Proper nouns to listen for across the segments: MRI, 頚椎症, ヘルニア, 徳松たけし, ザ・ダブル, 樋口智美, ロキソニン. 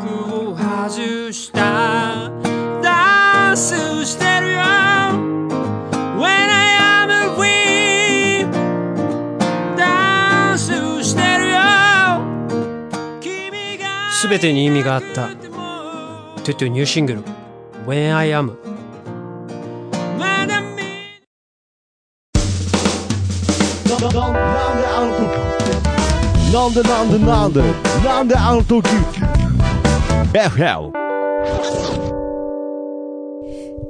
柵を外したダンスしてるよ When I am a queen ダンスしてるよ君が全てに意味があったトゥトゥニューシングル When I amなんであの時 FL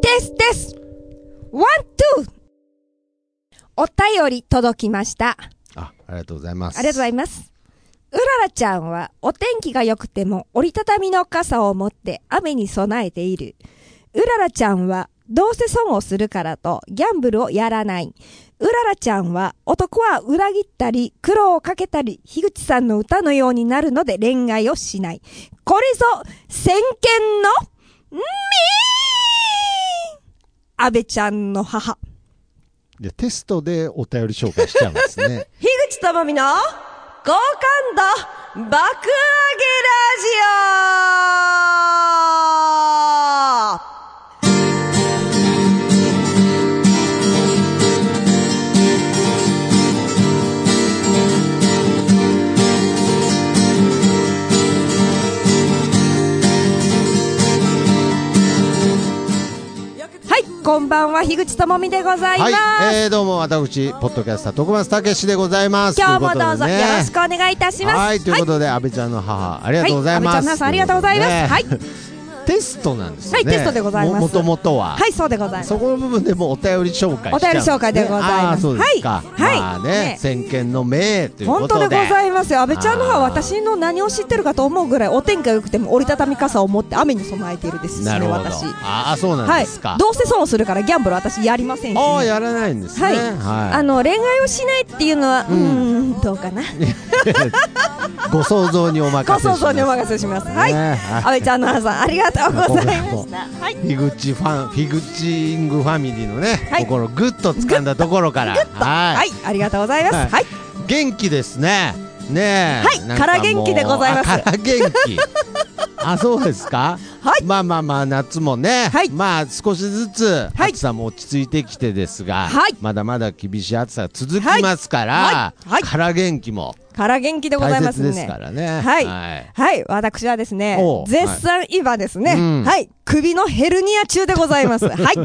ですワンツーお便り届きました。ありがとうございます。ありがとうございます。うららちゃんはお天気が良くても折りたたみの傘を持って雨に備えている。うららちゃんはどうせ損をするからとギャンブルをやらない。うららちゃんは男は裏切ったり苦労をかけたり樋口さんの歌のようになるので恋愛をしない。これぞ先見のみー安倍ちゃんの母でテストでお便り紹介しちゃうんですね樋口智美の好感度爆上げラジオ。こんばんは、樋口智美でございます。はい、どうも私ポッドキャスター徳松たけしでございます。今日もどうぞ、よろしくお願いいたします。はい、ということで、安倍ちゃんの母、ありがとうございます。安倍ちゃんの母さん、ありがとうございます。はい。テストなんですね。はい、テストでございます。もともとは。はい、そうでございます。そこの部分でもお便り紹介しちゃうんですね。お便り紹介でございます。あ、そうですか。はい。まあね、先見の明ということで。本当でございますよ。安倍ちゃんの母は私の何を知ってるかと思うぐらいお天気が良くても折りたたみ傘を持って雨に備えているですしね、私。ああ、そうなんですか。はい。どうせ損をするからギャンブル私やりませんし。ああ、やらないんですね。はい。恋愛をしないっていうのは、どうかな。ご想像にお任せします。ご想像にお任せします。はい。安倍ちゃんの母さん、ありがとうございます。ありがとうございました。はい、フィグチングファミリーのね、はい、心をぐっと掴んだところから、はい、ありがとうございます。はいはい、元気ですね。ねえ、はい、から元気でございます。から元気。あ、そうですか。はい、まあ夏もね、はい、まあ少しずつ暑さも落ち着いてきてですが、はい、まだまだ厳しい暑さが続きますから、はいはいはい、から元気も。から元気でございますね。大切ですからね。はい。はい。はい、私はですね、絶賛今ですね、はい、首のヘルニア中でございます。はい。はい。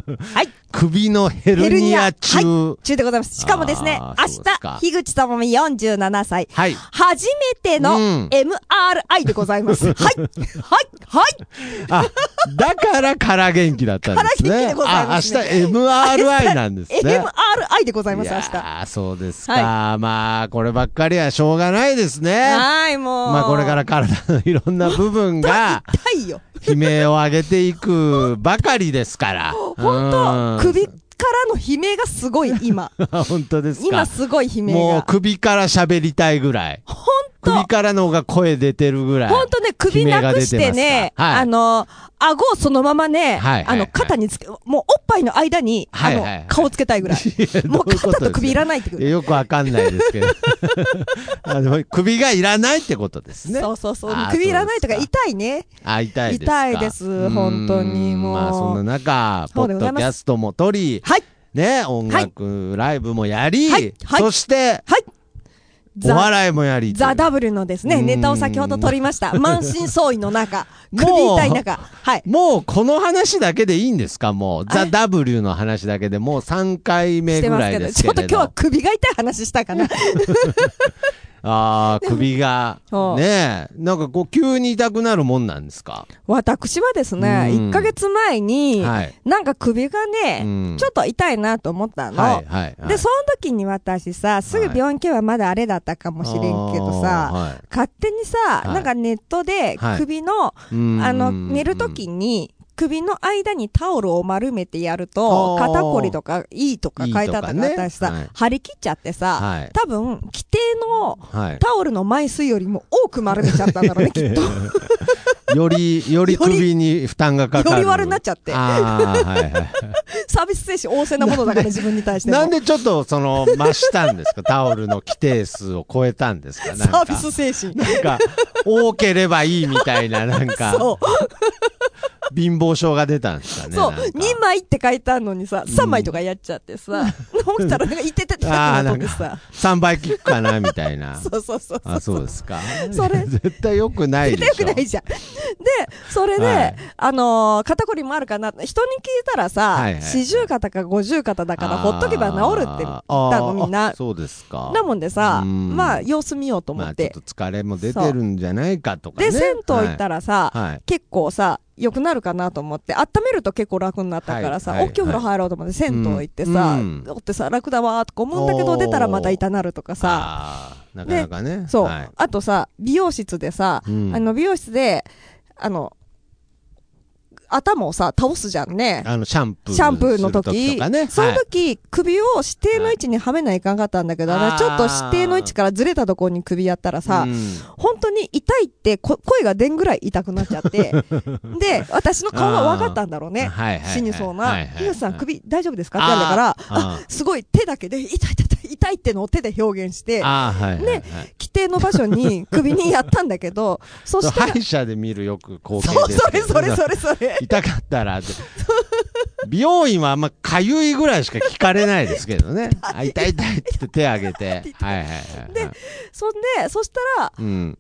首のヘルニア中。はい、中でございます。しかもですね、明日、樋口智美47歳。はい。初めての MRI でございます。はい。はい。はい。あ、だからから元気だったんですね。から元気でございますね。あ、明日 MRI なんですね。MRI でございます、明日。ああ、そうですか。はい、まあ、こればっかりはしょうがないですね。はい、もう。まあ、これから体のいろんな部分が、痛いよ。悲鳴を上げていくばかりですから。本当、首からの悲鳴がすごい、今。本当ですか。今すごい悲鳴が。もう首から喋りたいぐらい。本当。首からの方が声出てるぐらい。本当ね、首なくしてね、はい、顎をそのままね、はいはいはい、肩につけ、もうおっぱいの間に、はいはい、顔つけたいぐらい。もう肩と首いらないってことよくわかんないですけど。首がいらないってことですね。そう。首いらないとか痛いね。あ、痛いですか。痛いです。本当にもう。まあそんな中、ポッドキャストも撮り、はい、ね、音楽、はい、ライブもやり、はいはい、そして、はい、お笑いもやりザ・ダブルのですね、ネタを先ほど撮りました。満身創痍の中、首痛い中。はい。もうこの話だけでいいんですか？もう、ザ・ダブルの話だけでもう3回目ぐらいですけれど。ちょっと今日は首が痛い話したかな。ああ、首が、ねえ、なんかこう急に痛くなるもんなんですか？私はですね、1ヶ月前に、はい、なんか首がね、ちょっと痛いなと思ったの。はいはいはい、で、その時に私さ、すぐ病院系はまだあれだったかもしれんけどさ、はい、勝手にさ、なんかネットで首の、はい、寝る時に、首の間にタオルを丸めてやると、肩こりとかいいとか書いてあったから私さ、はい、張り切っちゃってさ、はい、多分、規定のタオルの枚数よりも多く丸めちゃったんだろうね、きっと。より首に負担がかかる。より悪になっちゃって。ああ、はいはい。サービス精神旺盛なものだから自分に対して。なんでちょっとその増したんですか。タオルの規定数を超えたんですか。なんかサービス精神。なんか多ければいいみたいななんか。そう。貧乏症が出たんですかね。そう、2枚って書いてあるのにさ、3枚とかやっちゃってさ、起きたらなんかいててってなっててさ、3倍効くかなみたいな。そうそうそう。あ、そうですか。それ絶対良くないでしょ。絶対良くないじゃん。で、それで、はい、肩こりもあるかな。人に聞いたらさ、はいはい、40肩か50肩だからほっとけば治るって言ったのみんな。そうですか。なもんでさ、まあ様子見ようと思って。まあ、ちょっと疲れも出てるんじゃないかとかね。で、銭湯行ったらさ、はい、結構さ。良くなるかなと思って、温めると結構楽になったからさ、はいはいはい、大きいお風呂入ろうと思って銭湯行ってさ、おってさ、楽だわーとか思うんだけど、出たらまた痛なるとかさ、なかなかね。そう、はい。あとさ、美容室でさ、美容室で、頭をさ、倒すじゃんね。シャンプーの時とかね。その時、はい、首を指定の位置にはめないかんかったんだけど、ちょっと指定の位置からずれたところに首やったらさ、本当に痛いって声が出んぐらい痛くなっちゃって。で、私の顔が分かったんだろうね。死にそうな。皆さん首大丈夫ですかって言われたから、すごい手だけで痛いってのを手で表現して、はい、で、規定の場所に首にやったんだけど、そして歯医者で見るよく光景ですけど。それ。痛かったら美容院はあんまかゆいぐらいしか聞かれないですけどね。あ、痛いって手挙げて、はいはいはい。で、そしたら、シャン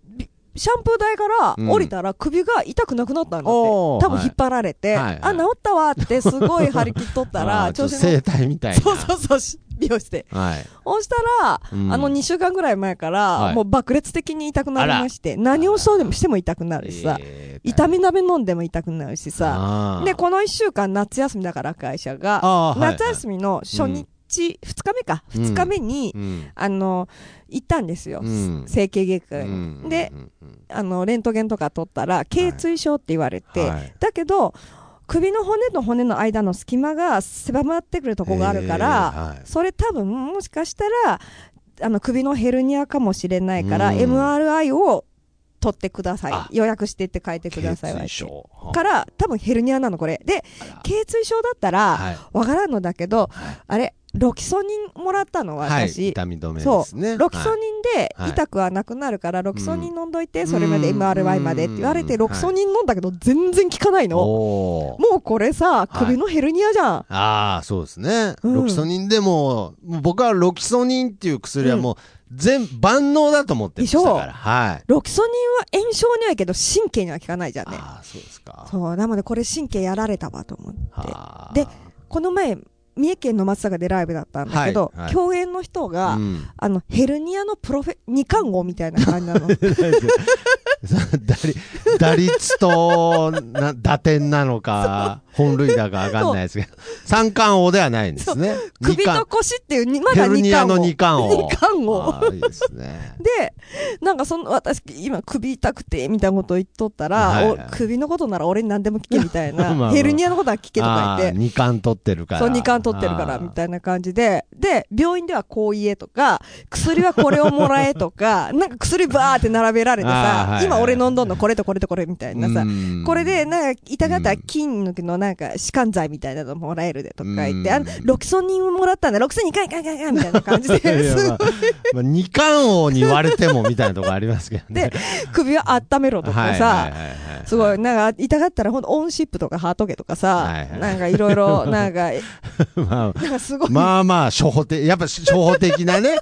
プー台から降りたら首が痛くなくなったんだって。多分引っ張られて、はい、あ、治ったわってすごい張り切っとったら、ちょっと整体みたいな。そう。美容室で。はい。そしたら、2週間ぐらい前から、はい、もう爆裂的に痛くなりまして、何をしても痛くなるしさ、痛み鍋飲んでも痛くなるしさ、で、この1週間夏休みだから会社が、夏休みの初日、2日目に、行ったんですよ、整形外科に。で、レントゲンとか取ったら、頚椎症って言われて、はい、だけど、首の骨と骨の間の隙間が狭まってくるとこがあるから、はい、それ多分もしかしたら首のヘルニアかもしれないから、MRI を取ってください。予約してって書いてくださいわ。から多分ヘルニアなのこれ。で、頚椎症だったら、はい、わからんのだけど、はい、あれロキソニンもらったの私、はい、痛み止めですね。そう、ロキソニンで痛くはなくなるから、ロキソニン飲んどいて、それまで MRI までって言われて、ロキソニン飲んだけど全然効かないの。もうこれさ、首のヘルニアじゃん。はい、ああ、そうですね。ロキソニンでもう僕はロキソニンっていう薬はもう、万能だと思ってましたから、はい。ロキソニンは炎症にはいいけど神経には効かないじゃんね。ああ、そうですか。そう、なのでこれ神経やられたわと思って。で、この前、三重県の松坂でライブだったんだけど、はい、共演の人が、ヘルニアの二冠王みたいな感じなの。打率と打点なのか本塁打が上がんないですけど、三冠王ではないんですね。首と腰っていうまだヘルニアの二冠王。いいですね。で、なんか私今首痛くてみたいなことを言っとったら、首のことなら俺に何でも聞けみたいな、ヘルニアのことは聞けとか言って、二冠取ってるから、そう二冠取ってるからみたいな感じで、で病院ではこう言えとか、薬はこれをもらえとか、なんか薬バーって並べられてさ。今俺飲んどんのこれとこれとこれみたいなさ、これでなんか痛かったら筋肉のなんか弛緩剤みたいなのもらえるでとか言って、ロキソニンもらったんだ、ロキソニンいかんみたいな感じで、まあ、二冠王に言われてもみたいなとこありますけどね。で、首を温めろとかさ、すごいなんか痛かったらほんとオンシップとかハート毛とかさ、なんかいろいろなんかすごいまあ初歩的、やっぱ初歩的なね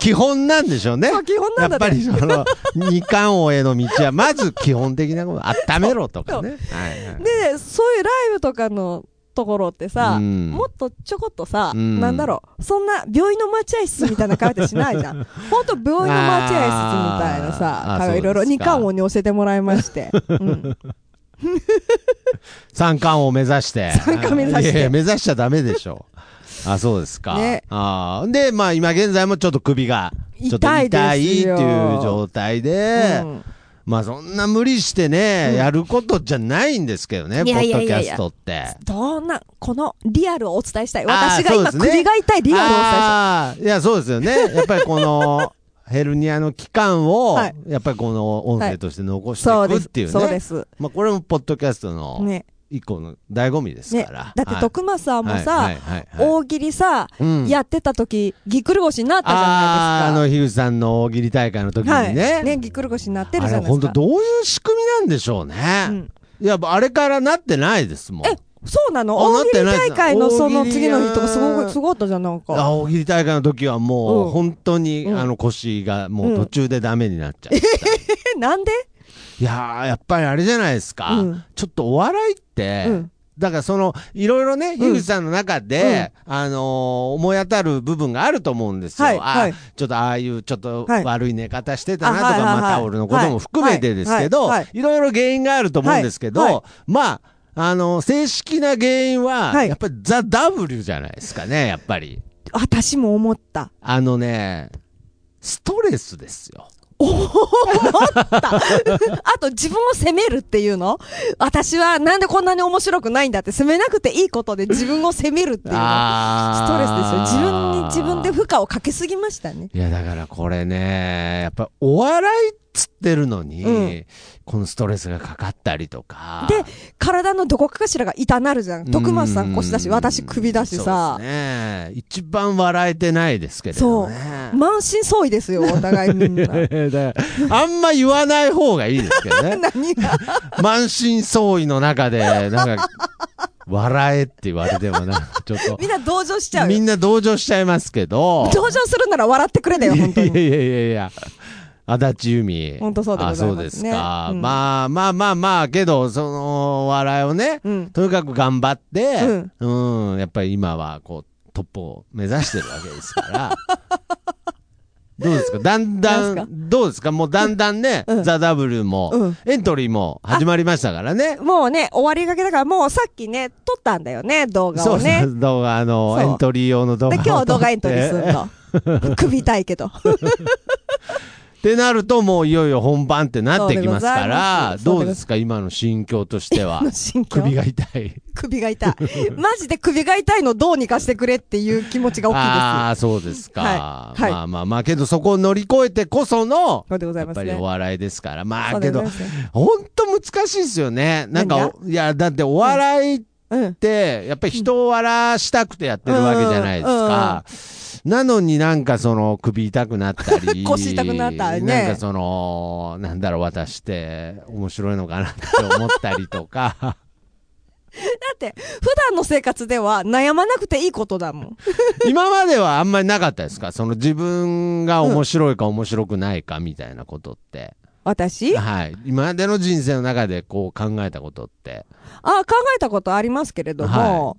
基本なんでしょうね。基本なんだね。やっぱり二冠王への道、じゃあまず基本的なこと温めろとかね。で、そういうライブとかのところってさ、もっとちょこっとさ、なんだろう、そんな病院の待合室みたいな会話しないじゃん。ほんと病院の待合室みたいなさ、会話いろいろ二冠王に教えてもらいまして。三冠王目指して。三冠目指して。いや目指しちゃダメでしょ。あ、そうですか。ね、で、まあ今現在もちょっと首がちょっと痛いっていう状態で。まあそんな無理してね、やることじゃないんですけどね、ポッドキャストって。どんな、このリアルをお伝えしたい。私が今首が痛いリアルをお伝えしたい。いや、そうですよね。やっぱりこの、ヘルニアの期間を、はい、やっぱりこの音声として残していくっていうね。そうです。そうです。まあ、これもポッドキャストの一個の醍醐味ですから。ね、だって徳間さんもさ、はいはいはいはい、大喜利さ、うん、やってた時ぎっくり腰になったじゃないですか。あの樋口さんの大喜利大会の時にね。はい、ね、ぎっくり腰になってるじゃないですか。あれ本当どういう仕組みなんでしょうね。うん、いやあれからなってないですもん。そうなの？大喜利大会のその次の日とかすごかったじゃん、なんか。大喜利大会の時はもう、うん、本当に、うん、あの腰がもう途中でダメになっちゃった。なんで？いやー、やっぱりあれじゃないですか。うん、ちょっとお笑いって、うん、だからその、いろいろね、樋口さんの中で、うん、思い当たる部分があると思うんですよ。はい、はい、ちょっとああいう、ちょっと悪い寝方してたなとか、はい、まあ、タオルのことも含めてですけど、はいはいはい、いろいろ原因があると思うんですけど、はいはい、まあ、正式な原因は、はい、やっぱりザ・ W じゃないですかね、やっぱり。私も思った。ストレスですよ。思ったあと自分を責めるっていうの、私はなんでこんなに面白くないんだって責めなくていいことで自分を責めるっていうの、ストレスですよ。自分で負荷をかけすぎましたね。いやだからこれね、やっぱお笑いっつってるのに、うん、このストレスがかかったりとかで体のどこかしらが痛なるじゃん。徳松さん腰だし、私首だしさ。そうですね、一番笑えてないですけどね。そう、満身創痍ですよ、お互いみんな。あんま言わない方がいいですけどね。何が満身創痍の中でなんか笑えって言われてもな、ちょっとみんな同情しちゃう。みんな同情しちゃいますけど、同情するなら笑ってくれだよ本当に。いや足立由美。本当そうでございますね。あ、そうですか、うん、まあけどその笑いをね、うん、とにかく頑張って、うん、やっぱり今はこうトップを目指してるわけですからどうですか、だんだんどうですか、もうだんだんね、うん、ザ・ W も、うん、エントリーも始まりましたからね。もうね終わりがけだから、もうさっきね撮ったんだよね、動画をね。そう動画、エントリー用の動画を撮ってで今日動画エントリーするの首痛いけどってなると、もういよいよ本番ってなってきますから、どうですか今の心境としては。首が痛いマジで首が痛いのどうにかしてくれっていう気持ちが大きいです。ああそうですか、はい、まあけどそこを乗り越えてこそのそうでございます、ね、やっぱりお笑いですから。まあけど本当難しいですよね。なんかいやだってお笑いってやっぱり人を笑わしたくてやってるわけじゃないですか、なのになんかその首痛くなったり腰痛くなったりね、なんかそのなんだろう、私って面白いのかなって思ったりとかだって普段の生活では悩まなくていいことだもん今まではあんまりなかったですか、その自分が面白いか面白くないかみたいなことって、うん、私、はい、今までの人生の中でこう考えたことって。考えたことありますけれども、はい、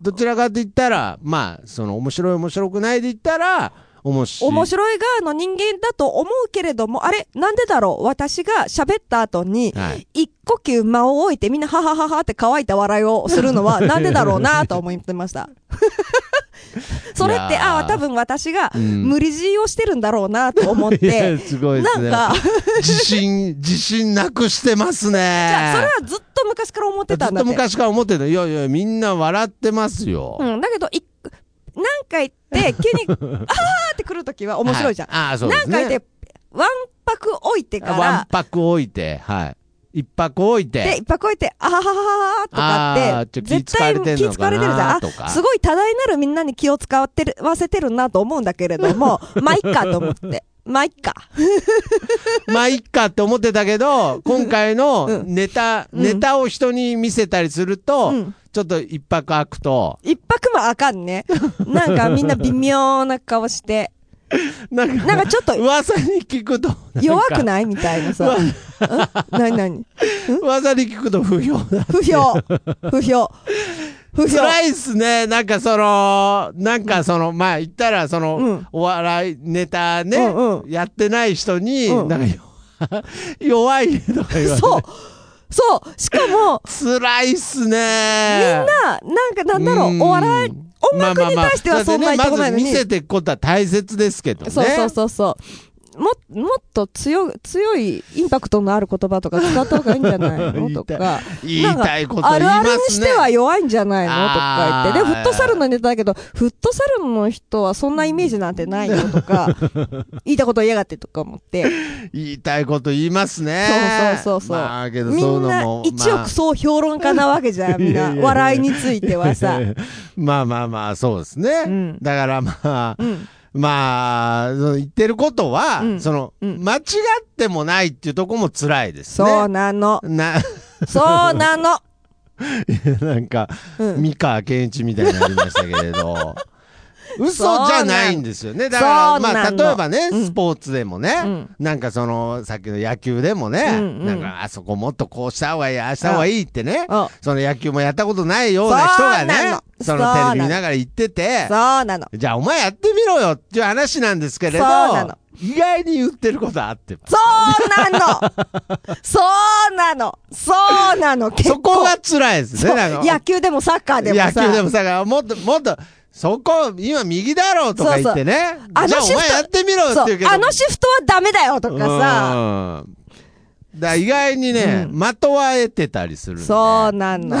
どちらかと言ったら、まあ、その面白い面白くないで言ったら面白い側の人間だと思うけれども、あれなんでだろう、私が喋った後に、はい、一呼吸間を置いてみんなははははって乾いた笑いをするのはなんでだろうなと思ってましたそれって多分私が無理強いをしてるんだろうなと思って、いやすごいですね、なんか自信なくしてますね。じゃあそれはずっと昔から思ってたんだって。ずっと昔から思ってた。いやいやみんな笑ってますよ、うん、だけど何回言って急にあーって来るときは面白いじゃん、はい、そうですね、何回言ってワンパク置いてからはい一泊置いて。で、一泊置いて、あははははとかって、絶対気使われてるじゃん。すごい多大なるみんなに気を使わせてるなと思うんだけれども、まあいっかと思って。まあいっかって思ってたけど、今回のネタを人に見せたりすると、うん、ちょっと一泊開くと。一泊もあかんね。なんかみんな微妙な顔して。なんかちょっと噂に聞くと弱くないみたいなさ、何噂に聞くと不評辛いっすね。なんかそのまあ言ったらその、うん、お笑いネタね、うんうん、やってない人に、うん、なんか弱いねとか言われて、そうしかも辛いっすね。みんななんかなんだろう、お笑い音楽に対してはそんなに言ってこないのに、まず見せていくことは大切ですけどね。そうそうそうそう。もっと強いインパクトのある言葉とか使った方がいいんじゃないのとか、言いたいこと言いますね。あるあるにしては弱いんじゃないのとか言って、でフットサルのネタだけどフットサルの人はそんなイメージなんてないよとか言いたこと言いやがってとか思って、言いたいこと言いますね。そうそうそうそう、まあ、けどそういうのもみんな一億総評論家なわけじゃん、みんな笑いについてはさまあまあまあそうですね、うん、だからまあ、うん、まあ、言ってることは、うん、その、うん、間違ってもないっていうとこも辛いですね。そうなの。そうなの。なんか、うん、三河健一みたいになりましたけれど、嘘じゃないんですよね。だから、まあ、例えばね、スポーツでもね、うん、なんかその、さっきの野球でもね、うんうん、なんか、あそこもっとこうした方がいい、ああした方がいいってね、その野球もやったことないような人がね、そのテレビ見ながら言ってて、そうなの。じゃあお前やってみろよっていう話なんですけれど、意外に言ってることは合ってます。そうなのそうなのそうなの、結構そこが辛いですね。野球でもサッカーでもさ、野球でもサッカー、もっと、そこ、今右だろうとか言ってね。そうそう、じゃあお前やってみろって言うけど。あのシフトはダメだよとかさ。だ意外にね、まとわえてたりする、ね。そうなの。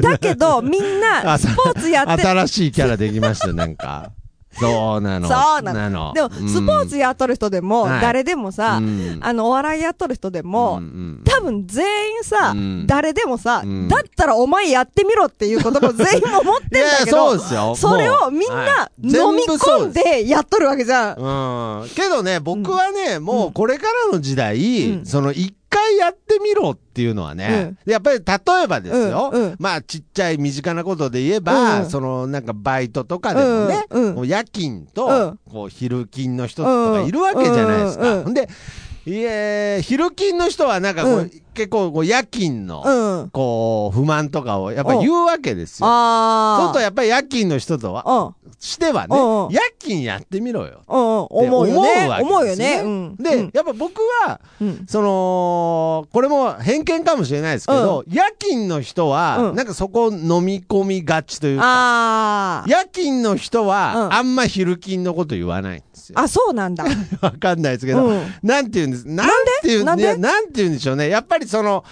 だけど、みんな、スポーツやって新しいキャラできました、なんか。そうなの。そうなの。でも、スポーツやっとる人でも、誰でもさ、お笑いやっとる人でも、多分全員さ、誰でもさ、だったらお前やってみろっていう言葉を全員思ってんだけど、それをみんな飲み込んでやっとるわけじゃん。けどね、僕はね、もうこれからの時代、その一回やってみろっていうのはね、やっぱり例えばですよ、まあちっちゃい身近なことで言えば、そのなんかバイトとかでもね、夜勤とこう昼勤の人とかいるわけじゃないですか。で、昼勤の人はなんかこう結構こう夜勤のこう不満とかをやっぱ言うわけですよ。そうするとやっぱり夜勤の人とはしてはね、夜勤やってみろよって思うわけですね。で、やっぱ僕はそのこれも偏見かもしれないですけど、夜勤の人はなんかそこを飲み込みがちというか、夜勤の人はあんま昼勤のこと言わないんですよ。あ、そうなんだ。わかんないですけど、なんていうんです、なんていうんでしょうね。やっぱりその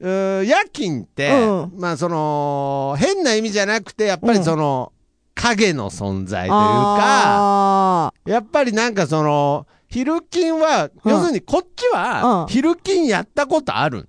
夜勤って、まあその変な意味じゃなくて、やっぱりその、影の存在というか、やっぱりなんかその昼勤は、要するにこっちは昼勤やったことある、ね、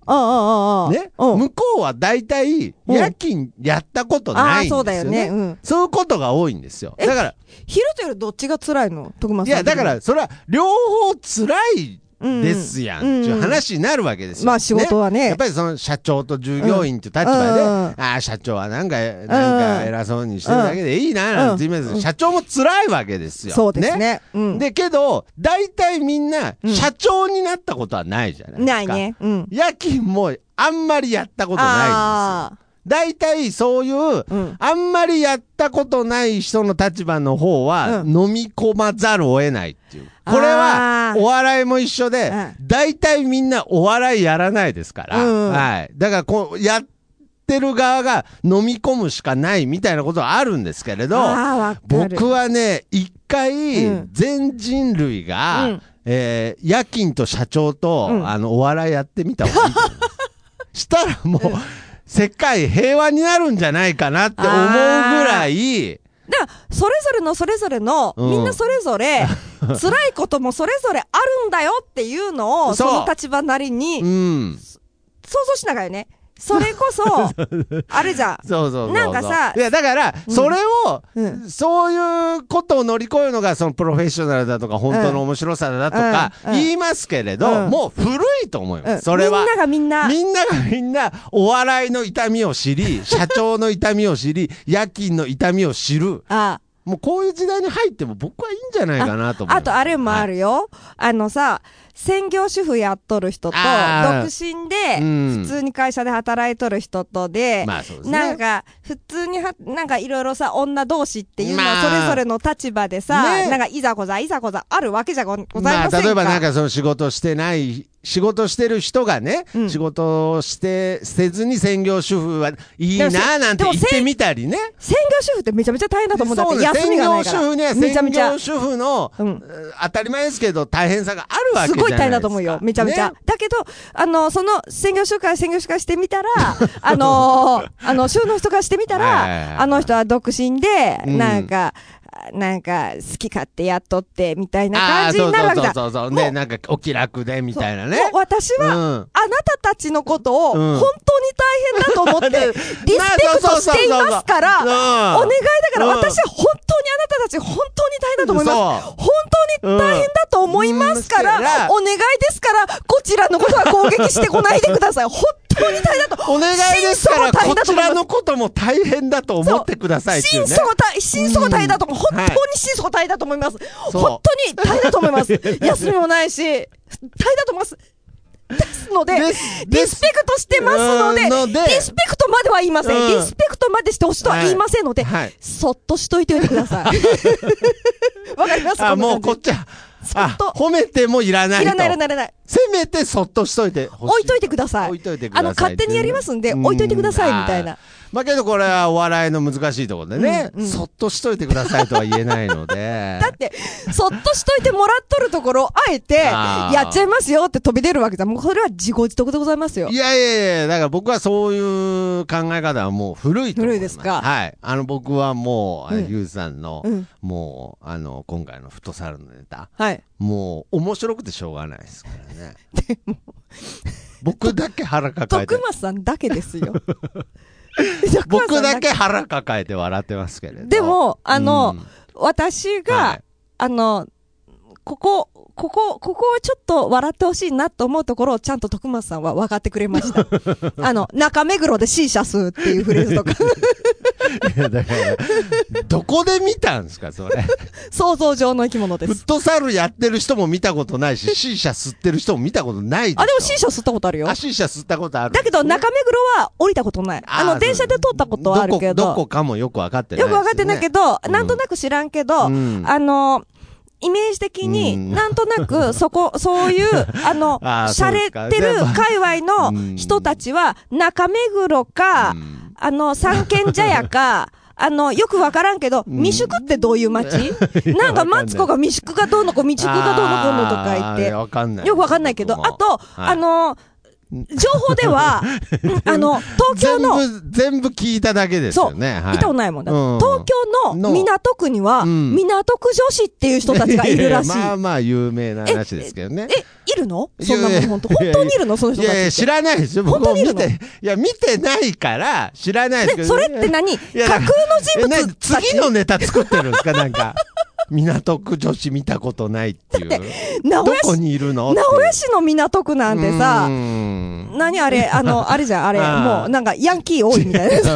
向こうは大体夜勤やったことないんですよね。そういうことが多いんですよ。だから昼と夜どっちが辛いの？徳間さん。いやだからそれは両方辛い。ですやん、っていう話になるわけですよ。まあ仕事はね。やっぱりその社長と従業員っていう立場で、ああ、社長はなんか偉そうにしてるだけでいいな、なんて言います。社長も辛いわけですよ。そうですね。で、けど、大体みんな、社長になったことはないじゃないですか。ないね。夜勤もあんまりやったことないんですよ。大体そういう、あんまりやったことない人の立場の方は、飲み込まざるを得ないっていう。これは、お笑いも一緒で、大体みんなお笑いやらないですから。はい。だから、こう、やってる側が飲み込むしかないみたいなことはあるんですけれど、僕はね、一回、全人類が、夜勤と社長と、お笑いやってみた方がいいと思います。したらもう、世界平和になるんじゃないかなって思うぐらい。だから、それぞれの、みんなそれぞれ、辛いこともそれぞれあるんだよっていうのを、その立場なりに、想像しながらね。それこそ、あれじゃん。そう。なんかさ。いや、だから、それを、そういうことを乗り越えるのが、そのプロフェッショナルだとか、本当の面白さだとか、言いますけれど、もう古いと思います。それは。みんながお笑いの痛みを知り、社長の痛みを知り、夜勤の痛みを知る。もうこういう時代に入っても僕はいいんじゃないかなと思う。あと、あれもあるよ。あのさ、専業主婦やっとる人と独身で普通に会社で働いとる人とで、まあそうですね、なんか普通になんかいろいろさ女同士っていうのはそれぞれの立場でさ、ね、なんかいざこざあるわけじゃございませんか、まあ、例えばなんかその仕事してる人がね、うん、仕事をしてせずに専業主婦はいいなーなんて言ってみたりね。専業主婦ってめちゃめちゃ大変だと思うんだって、休みがないから。専業主婦には専業主婦の当たり前ですけど大変さがあるわけじゃないですか。すごい大変だと思うよ、めちゃめちゃ、ね、だけどその専業主婦してみたら週の人からしてみたらあの人は独身で、うん、なんか好き勝手やっとってみたいな感じになるわけだ。そうね、なんかお気楽でみたいなね。もう私は、うん、あなたたちのことを本当に大変だと思ってリスペクトしていますから、お願いだから、私は本当にあなたたち本当に大変だと思います、本当に大変だと思いますから、お願いですからこちらのことは攻撃してこないでください。本当に大変だと、お願いですからこちらのことも大変だと思ってくださいっていうね。心底大変だと思う、本当に心底大変だと思います、はい、本当に大変だと思います休みもないし大変だと思いますですので、リスペクトしてますので、リスペクトまでは言いません、リスペクトまでしてほしいとは言いませんので、はいはい、そっとしといておいてくださいわかりますか？もうこっちはあ、褒めてもいらないと。いらない。せめてそっとしといてほしい。置いといてください。勝手にやりますんで、置いといてくださいみたいな。まあけどこれはお笑いの難しいところでね、うんうん、そっとしといてくださいとは言えないので。だって、そっとしといてもらっとるところをあえて、やっちゃいますよって飛び出るわけだ。もうそれは自業自得でございますよ。いや、だから僕はそういう考え方はもう古いと思います。古いですか。はい。僕はもう、ゆうさんの、もう、今回のフットサルのネタ。はい。もう、面白くてしょうがないですからね。でも、僕だけ腹抱えて。徳松さんだけですよ。僕だけ腹抱えて笑ってますけれど。でも、私が、はい、ここをちょっと笑ってほしいなと思うところをちゃんと徳松さんは分かってくれました。中目黒で C 社数っていうフレーズとか。いやだからどこで見たんですかそれ。想像上の生き物です。フットサルやってる人も見たことないし、C 社吸ってる人も見たことないでしょ。あ、でも C 社吸ったことあるよ。あ、C 社吸ったことある。だけど中目黒は降りたことない。電車で通ったことはあるけど。どこかもよく分かってないですね。よく分かってないけど、なんとなく知らんけど、イメージ的に、なんとなく、そういう、洒落てる界隈の人たちは、中目黒か、三軒茶屋か、よくわからんけど、未宿ってどういう街なんか、マツコが未宿がどうのこ、未宿がどうのこのとか言って、わかんない。よくわかんないけど、あと、情報では、東京の。全部聞いただけですよね。そう。いたことないもんだ。東京の港区には、港区女子っていう人たちがいるらしい。まあまあ有名な話ですけどね。いるの？そんなもん本当にいるの？その人たち。いや知らないですよ。本当にいるの？見てないから、知らないですけど。それって何？架空の人物。次のネタ作ってるんですか？なんか。港区女子見たことないっていう。だって、名古屋市。どこにいるの？名古屋市の港区なんてさ、何あれ、あれじゃん、あれ、もうなんかヤンキー多いみたいな。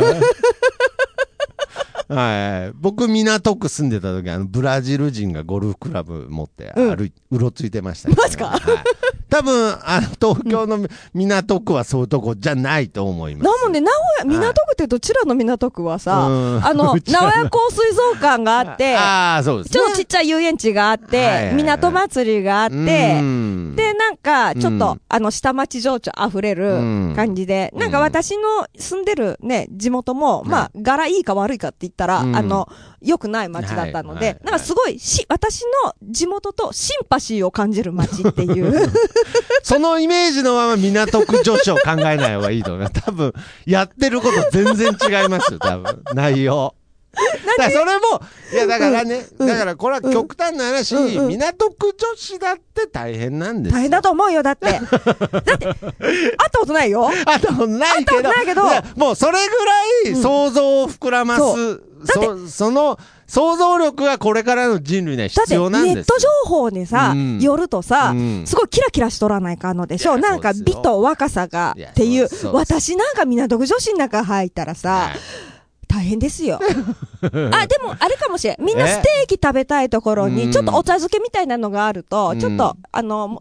はい。僕、港区住んでた時、ブラジル人がゴルフクラブ持ってうろついてました、ね。マジか？はい。多分、東京の港区はそういうとこじゃないと思います。なもんね、名古屋、港区ってどちらの港区はさ、名古屋港水族館があって、ああ、そうですね。超ちっちゃい遊園地があって、港祭りがあって、で、なんか、ちょっと、下町情緒溢れる感じで、なんか私の住んでるね、地元も、まあ、柄いいか悪いかって言ったら、良くない街だったので、なんかすごい、私の地元とシンパシーを感じる街っていう。そのイメージのまま港区女子を考えない方がいいと思う。多分、やってること全然違いますよ、多分。内容。だそれも、いやだからね、だからこれは極端な話、港区女子だって大変なんです。大変だと思うよ、だって。だって、会ったことないよ。会ったことないけど。もうそれぐらい想像を膨らます。その想像力がこれからの人類には必要なんです。だってネット情報にさ、よるとさ、すごいキラキラしとらないかんのでしょ。なんか美と若さがっていう、私なんか港区女子の中入ったらさ、大変ですよ。あ、でもあれかもしれん。みんなステーキ食べたいところにちょっとお茶漬けみたいなのがあると、ちょっと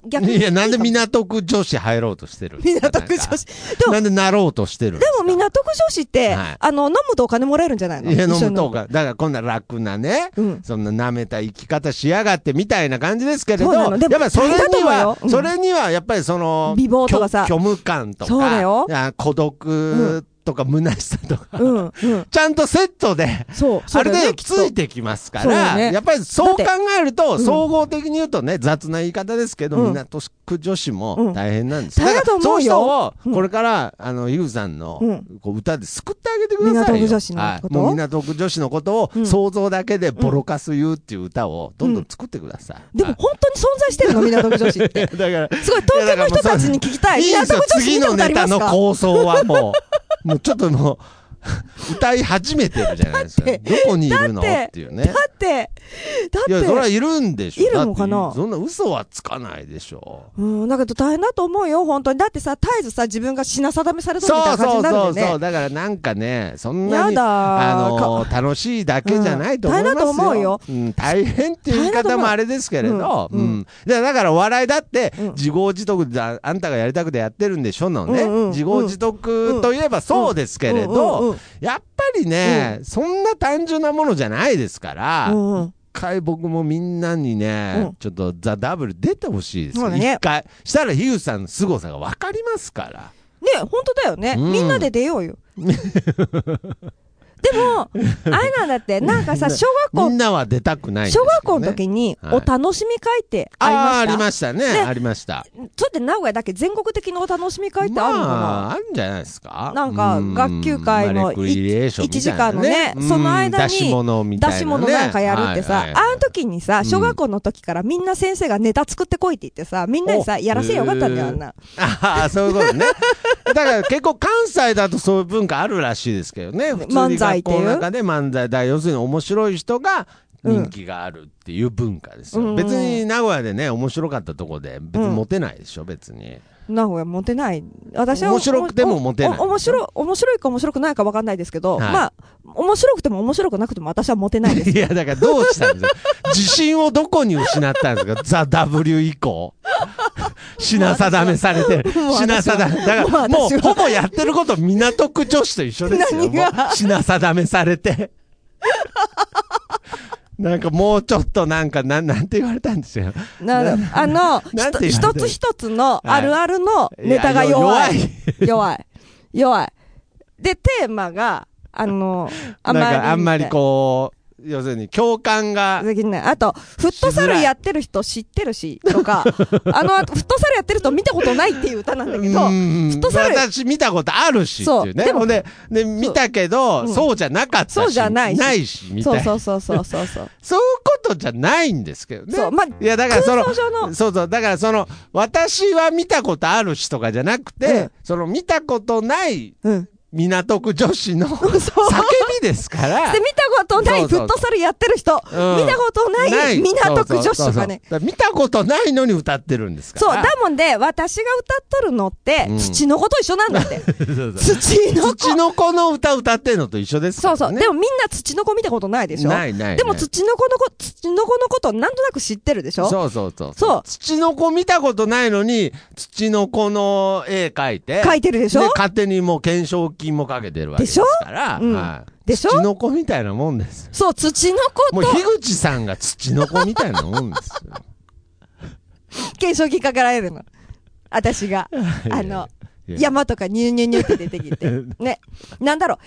逆にいい。いや、なんで港区女子入ろうとしてるんですか。港区女子。なんでなろうとしてるんですか。でも港区女子って、はい、飲むとお金もらえるんじゃないの。いや、飲むとお金。だからこんな楽なね、うん、そんな舐めた生き方しやがってみたいな感じですけれど、やっぱそれには、うん、それにはやっぱりその、美貌とかさ、虚無感とか、そうだよ、孤独、うんとか虚しさとか、うんうん、ちゃんとセットである程度ついてきますから、ね、やっぱりそう考えると総合的に言うとね、雑な言い方ですけど、港区女子も大変なんです、うん、だからそういう人をこれから、うん、ゆうさんの、うん、こう歌で救ってあげてくださいよ。港区女子のこと、はい、もう港区女子のことを想像だけでボロカス言うっていう歌をどんどん作ってください、うんうん、でも本当に存在してるの港区女子ってだからすごい東京の人たちに聞きたい。いいですよ、次のネタの構想はもうもうちょっともう歌い始めてるじゃないですか。どこにいるのっていうね。だっていやそれはいるんでしょ。いるのかな。そんな嘘はつかないでしょ。うん、だけど大変だと思うよ本当に。だってさ、絶えずさ自分が品定めされそうみたいな感じになるんだよね。そうそうそう。だからなんかね、そんなに楽しいだけじゃないと思いますよ。大変だと思うよ。うん、大変っていう言い方もあれですけれど、うん。だからお笑いだって自業自得であんたがやりたくてやってるんでしょのね。自業自得といえばそうですけれど。やっぱりね、うん、そんな単純なものじゃないですから、うん、一回僕もみんなにね、うん、ちょっとザ・ダブル出てほしいですよ、ね、一回したらヒューさんの凄さが分かりますからね。本当だよね、うん、みんなで出ようよでも、あれなんだって、なんかさ、小学校。みんなは出たくないんですけどね。小学校の時に、お楽しみ会ってありました。ああ、ありましたね。ありました。それって名古屋だけ全国的なお楽しみ会ってあるのかな。まあ、あるんじゃないですか。なんか、学級会の1時間のね、その間に、出し物なんかやるってさ、あの時にさ、小学校の時からみんな先生がネタ作ってこいって言ってさ、みんなにさ、やらせよかったんだよ、あんな。ああ、そういうことね。だから結構関西だとそういう文化あるらしいですけどね。漫才。学校の中で漫才だ、要するに面白い人が人気があるっていう文化ですよ、うん、別に名古屋でね面白かったとこで別にモテないでしょ、うん、別に名古屋モテない。私は面白くてもモテない。面白いか面白くないか分かんないですけど、はい、まあ面白くても面白くなくても私はモテないです。いやだからどうしたんですか自信をどこに失ったんですかザ・ W 以降品定めされてる。品定め。だからもうほぼやってること港区女子と一緒ですよ。品定めされてなんかもうちょっとなんかなんて言われたんですよ。一つ一つのあるあるのネタが弱い。弱い。で、テーマが、あんまりこう、要するに共感が。あと、フットサルやってる人知ってるし、とか、フットサルやってる人見たことないっていう歌なんだけど、フットサル。私見たことあるし、っていうね。でもね、見たけど、そうじゃなかったし。そうじゃないし。ないし、みたいな。そう。そういうことじゃないんですけどね。そう、まあ、いや、だからそう、だから私は見たことあるしとかじゃなくて、見たことない、港区女子の叫びですから。で、見たことないフットサルやってる人。見たことない港区女子とかね。見たことないのに歌ってるんですから。そう。だもんで、私が歌っとるのって、土の子と一緒なんだって。土の子の歌歌ってるのと一緒ですからね。そう。でもみんな土の子見たことないでしょ。ない。でも土の子のことなんとなく知ってるでしょ。そう。土の子見たことないのに、土の子の絵描いて。描いてるでしょ。で、勝手にもう検証金もかけてるわけですから、でしょ？土の子みたいなもんです。そう、土の子と。もう、樋口さんが土の子みたいなもんですよ。懸賞金かけられるの。私が、山とかニューニューニューって出てきて。ね。なんだろ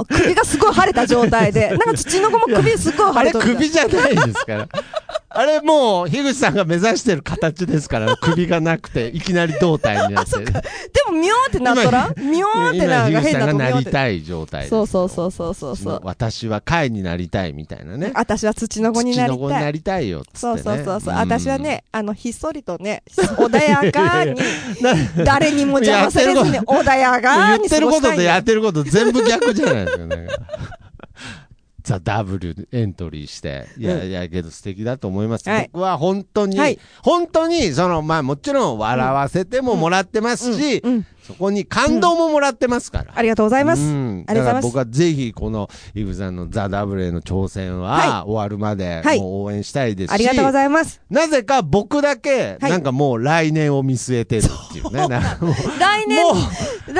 う、首がすごい腫れた状態で、なんか土の子も首すごい腫れてる。あれ首じゃないですから。あれもう、樋口さんが目指してる形ですから、首がなくて、いきなり胴体になってる。でも、ミョーってなっとらん？ミョーってなんか変なとこ。樋口さんがなりたい状態です。そう。私は貝になりたいみたいなね。私は土の子になりたい。土の子になりたいよっつって。そう。私はね、ひっそりとね、穏やかに、誰にも邪魔されずに穏やかに過ごしたい。言ってることとやってること全部逆じゃないですかね。ザ・ W エントリーして、いや、けど素敵だと思います。はい、僕は本当に、本当に、もちろん笑わせてももらってますし、そこに感動ももらってますから、うん、ありがとうございます。だから僕はぜひこのイブさんのザ・ダブルへの挑戦は終わるまでもう応援したいですし、はいはい、ありがとうございます。なぜか僕だけなんかもう来年を見据えてるっていうね、はい、来年も頑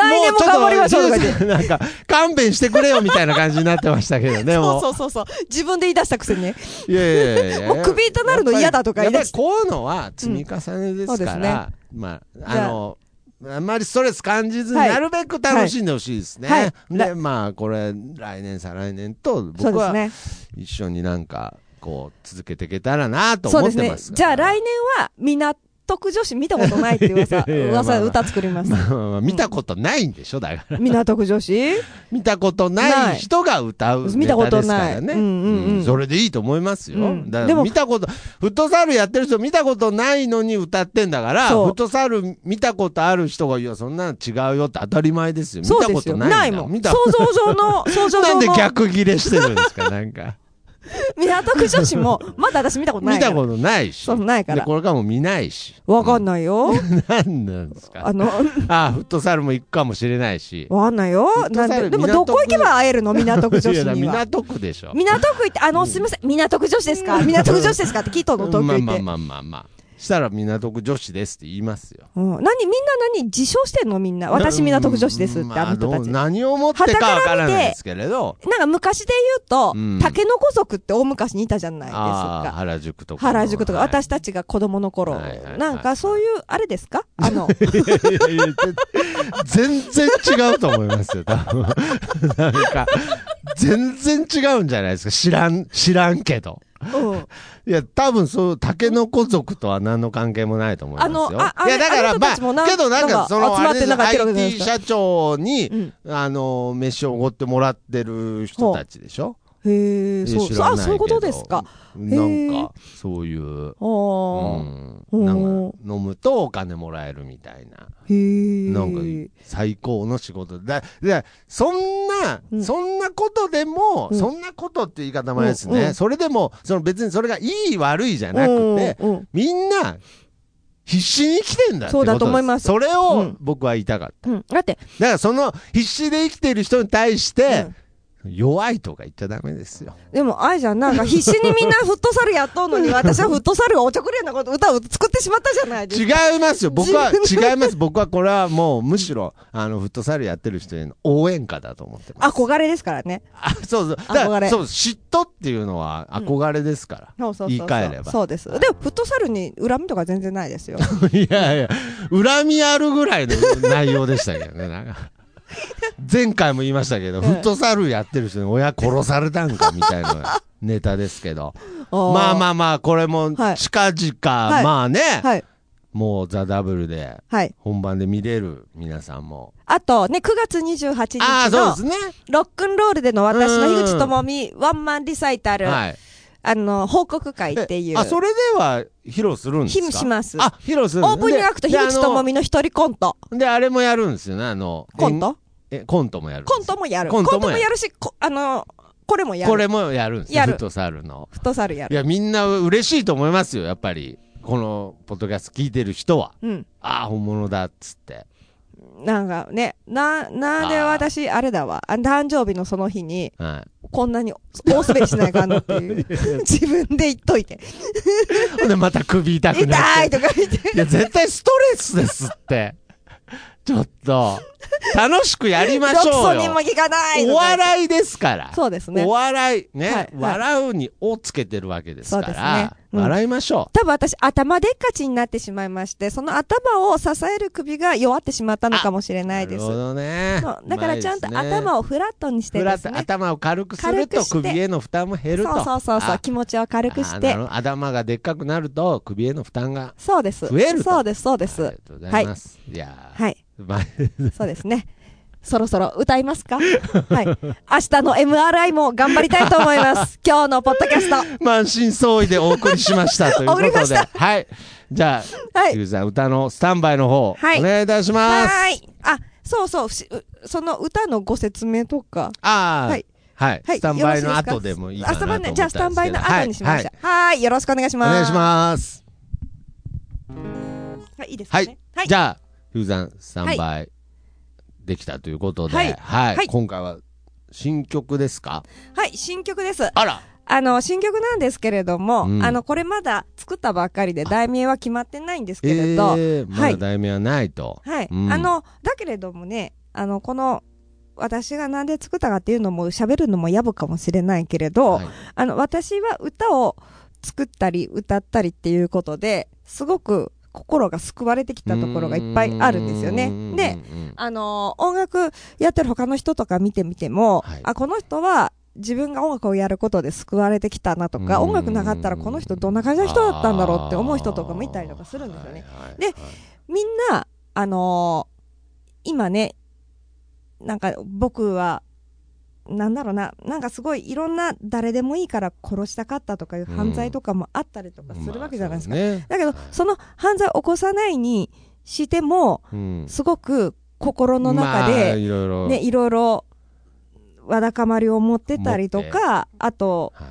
張りましょうとか言ってなんか勘弁してくれよみたいな感じになってましたけどねもうそう自分で言い出したくせにねいやもう首痛なるの嫌だとか言い出して、やっぱりこういうのは積み重ねですから、うん、そうですね、まああんまりストレス感じず、はい、なるべく楽しんでほしいですね、はいはい、でまあこれ来年再来年と僕は一緒になんかこう続けていけたらなと思ってますから。そうですね、じゃあ来年は港区女子見たことないって噂歌作ります、見たことないんでしょ、だから港区女子見たことない人が歌うネタですからね、うんうんうんうん、それでいいと思いますよ、うん、だから見たこと、フットサルやってる人見たことないのに歌ってんだから、フットサル見たことある人がいやそんなの違うよって当たり前ですよ。見たことないんだ、見た想像上のなんで逆ギレしてるんですかなんか港区女子もまだ私見たことないから見たことないし、そうないからでこれからも見ないしわかんないよ、うん、何なんですかフットサルも行くかもしれないしわかんないよ。なんでもどこ行けば会えるの港区女子には港区でしょ、港区行ってすみません港区女子ですか、港区女子ですかって聞いたの東京行ってまあしたら港区女子ですって言いますよ、うん、みんな自称してんのみんな私港区女子ですって、あの人たち、何をもってかわからないですけれど、なんか昔で言うと、タケノコ族って大昔にいたじゃないですか、原宿とか、はい、私たちが子供の頃、はいはい、なんかそういうあれですか全然違うと思いますよ多分なんか全然違うんじゃないですか、知らんけどいや多分そうタケノコ族とは何の関係もないと思いますよ。いやだからまあけどなんかそのあれです IT 社長に飯をおごってもらってる人たちでしょ。へえ、そういうことですか。なんかそういう、なんか飲むとお金もらえるみたいな。へえ、なんか最高の仕事だそんなことでも、そんなことって言い方もですね、それでもその別にそれがいい悪いじゃなくて、みんな必死に生きてんだってことです。そうだと思います。それを僕は言いたかった、だからその必死で生きてる人に対して、弱いとか言っちゃダメですよ。でもあいじゃん、なんか必死にみんなフットサルやっとうのに私はフットサルをおちょくれんなこと歌を作ってしまったじゃないですか。違いますよ、僕は違います。僕はこれはもうむしろフットサルやってる人への応援歌だと思ってます。憧れですからね。そう憧れ。そう、嫉妬っていうのは憧れですから、そう言い換えればそうです。でもフットサルに恨みとか全然ないですよいや恨みあるぐらいの内容でしたけどねなんか前回も言いましたけど、フットサルやってる人に親殺されたんかみたいなネタですけどまあこれも近々、もうザ・ダブルで本番で見れる皆さんも、あとね9月28日のロックンロールでの私の樋口智美ワンマンリサイタル、報告会っていう。それでは披露するんですか？します。披露する。オープニングアクト、樋口智美の一人コント。で、あれもやるんですよね、コントもやる。コントもやるし、これもやる。これもやるんですよ。フットサルの。フットサルやる。いや、みんな嬉しいと思いますよ、やっぱり。この、ポッドキャスト聞いてる人は。本物だ、っつって。なんかね、なんで私、あれだわ。誕生日のその日に、こんなに大滑りしないかんのっていう。自分で言っといて。ほんでまた首痛くなって。痛いとか言って。いや、絶対ストレスですって。ちょっと、楽しくやりましょうよ。そうにも聞かない。お笑いですから。そうですね。お笑い、ね。笑うにをつけてるわけですから。そうですね。笑いましょう。多分私、頭でっかちになってしまいまして、その頭を支える首が弱ってしまったのかもしれないです。なるほどね。だからちゃんと頭をフラットにしてですね。頭を軽くすると首への負担も減ると。そう、気持ちを軽くして。頭がでっかくなると首への負担が増えると。そうです。ありがとうございます。いやー。はい。そうですね。そろそろ歌いますか明日の MRI も頑張りたいと思います今日のポッドキャスト満身創痍でお送りしましたということでじゃあ、ゆうさん歌のスタンバイの方、お願いいたします。その歌のご説明とかスタンバイの後でもいいかなと思ったんですけど、じゃあスタンバイの後にしました。はい、よろしくお願いします。お願いします。いいですかね。じゃあゆうさんスタンバイできたということで、はいはいはい、今回は新曲ですか？はい、新曲です。あら、新曲なんですけれども、うん、これまだ作ったばっかりで題名は決まってないんですけれど、まだ題名はないと、はいはい、うん、だけれどもね、この私がなんで作ったかっていうのも喋るのも野暮かもしれないけれど、はい、私は歌を作ったり歌ったりっていうことですごく心が救われてきたところがいっぱいあるんですよね。で、音楽やってる他の人とか見てみても、はい、あ、この人は自分が音楽をやることで救われてきたなとか、音楽なかったらこの人どんな感じの人だったんだろうって思う人とかもいたりとかするんですよね。はいはいはい、で、みんな、今ね、なんか僕は、なんだろうな、なんかすごいいろんな誰でもいいから殺したかったとかいう犯罪とかもあったりとかするわけじゃないですか。うん、まあそうね、だけど、その犯罪を起こさないにしても、うん、すごく心の中で、まあ、いろいろわだかまりを持ってたりとか、あと、は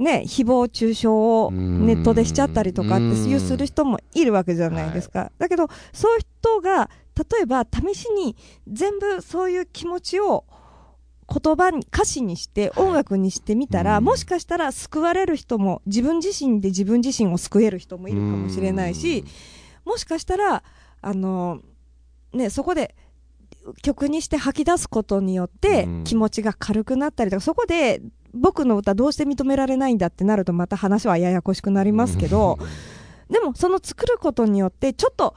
い、ね、誹謗中傷をネットでしちゃったりとかってする人もいるわけじゃないですか。はい、だけどそういう人が例えば試しに全部そういう気持ちを言葉に歌詞にして音楽にしてみたら、はい、もしかしたら救われる人も、自分自身で自分自身を救える人もいるかもしれないし、もしかしたらね、そこで曲にして吐き出すことによって気持ちが軽くなったりとか、そこで僕の歌どうして認められないんだってなるとまた話はややこしくなりますけどでもその作ることによってちょっと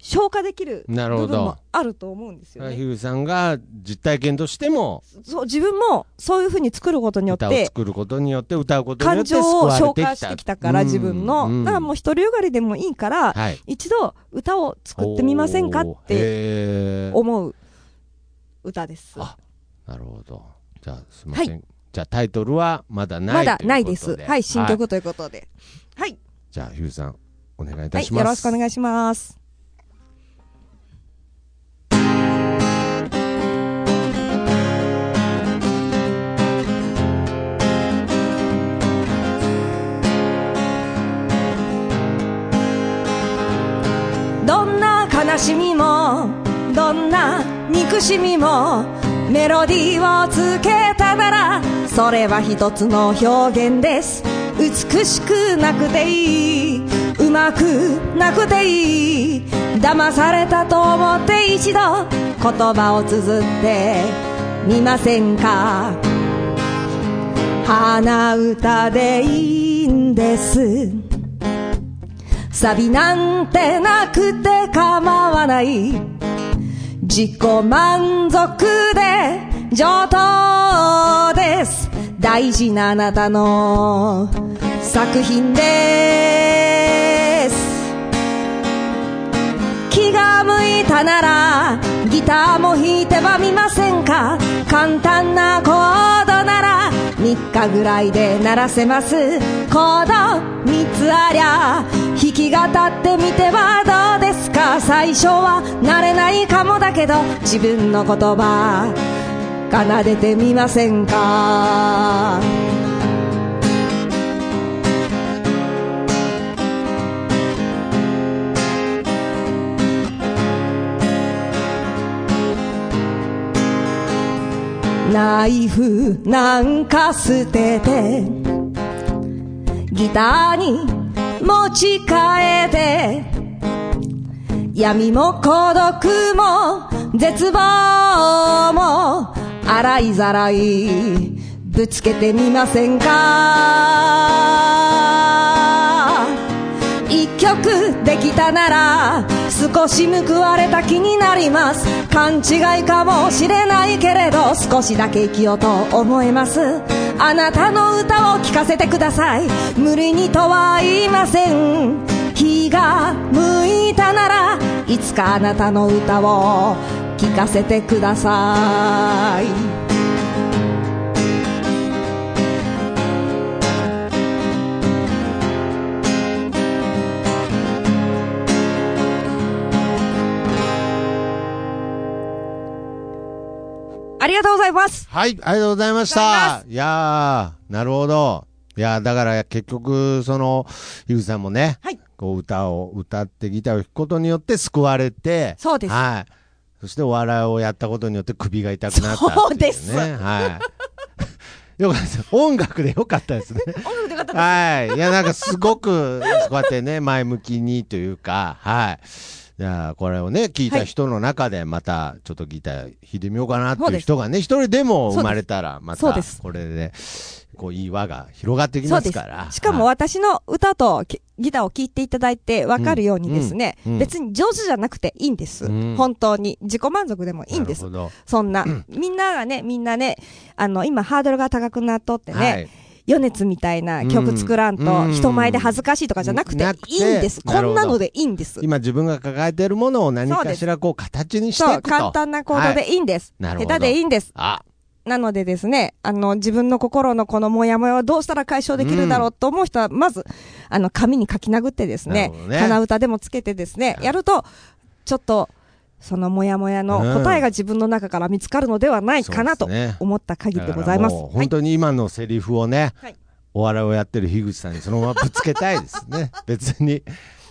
消化できる部分もあると思うんですよね。ヒューさんが実体験としても、そう、自分もそういう風に作ることによって、歌を作ることによって歌うことによって感情を消化してきたから、自分のだからもう独りよがりでもいいから、はい、一度歌を作ってみませんかって思う歌です。あ、なるほど。じゃあすみません、はい、じゃあタイトルはまだないということで、まだないです。はい、新曲ということで、はい。はい、じゃあヒューさんお願いいたします。はい、よろしくお願いします。どんな悲しみもどんな憎しみもメロディーをつけたならそれは一つの表現です。美しくなくていい、うまくなくていい、騙されたと思って一度言葉を綴ってみませんか。鼻歌でいいんです、サビなんてなくて構わない、自己満足で上等です、大事なあなたの作品です。気が向いたならギターも弾いてはみませんか。簡単なコードなら3日ぐらいで鳴らせます。コード3つありゃ弾き語ってみてはどうですか。最初は慣れないかもだけど自分の言葉奏でてみませんか。ナイフなんか捨ててギターに持ち替えて、闇も孤独も絶望も洗いざらいぶつけてみませんか。一曲できたなら少し報われた気になります。勘違いかもしれないけれど少しだけ生きようと思えます。あなたの歌を聴かせてください、無理にとは言いません。気が向いたならいつかあなたの歌を聴かせてください。ありがとうございます。はい、ありがとうございました。いやー、なるほど。いやー、だから結局、ゆうさんもね、はい、こう歌を歌ってギターを弾くことによって救われて、そうです。はい。そしてお笑いをやったことによって首が痛くなったっていうね。そうです。はい。よかったです。音楽でよかったですね。音楽でよかったです。はい。いや、なんかすごく、こうやってね、前向きにというか、はい。じゃあ、これをね、聞いた人の中で、また、ちょっとギター弾いてみようかなっていう人がね、一人でも生まれたら、また、これで、こう、いい輪が広がってきますから。しかも私の歌と、ギターを聴いていただいて分かるようにですね、うんうん、別に上手じゃなくていいんです、うん、本当に自己満足でもいいんです。そんな、うん、みんなね今ハードルが高くなっとってね、はい、余熱みたいな曲作らんと、うん、人前で恥ずかしいとかじゃなくていいんです、うん、こんなのでいいんです。今自分が抱えているものを何かしらこう形にしていくと、そう簡単な行動でいいんです、はい、下手でいいんです。あ、なのでですね、自分の心のこのモヤモヤをどうしたら解消できるだろうと思う人は、まず、紙に書き殴ってですね、鼻歌でもつけてですね、やると、ちょっと、そのモヤモヤの答えが自分の中から見つかるのではないかなと思った限りでございます。本当に今のセリフをね、はい、お笑いをやってる樋口さんにそのままぶつけたいですね。別に、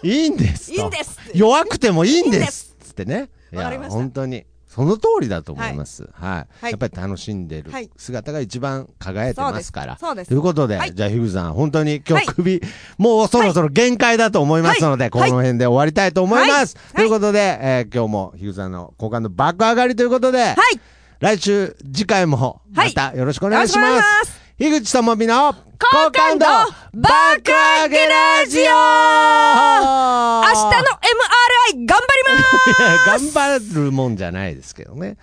いいんですと。いいんです。弱くてもいいんです。つってね。わかりました。本当に。その通りだと思います。はい。やっぱり楽しんでる姿が一番輝いてますから。そうです。ということで、じゃあ、樋口さん、本当に今日首、もうそろそろ限界だと思いますので、この辺で終わりたいと思います。ということで、今日も樋口さんの好感度爆上がりということで、来週、次回も、またよろしくお願いします。樋口智美の好感度爆上げラジオ！明日の MRI 頑張ります！いや、頑張るもんじゃないですけどね。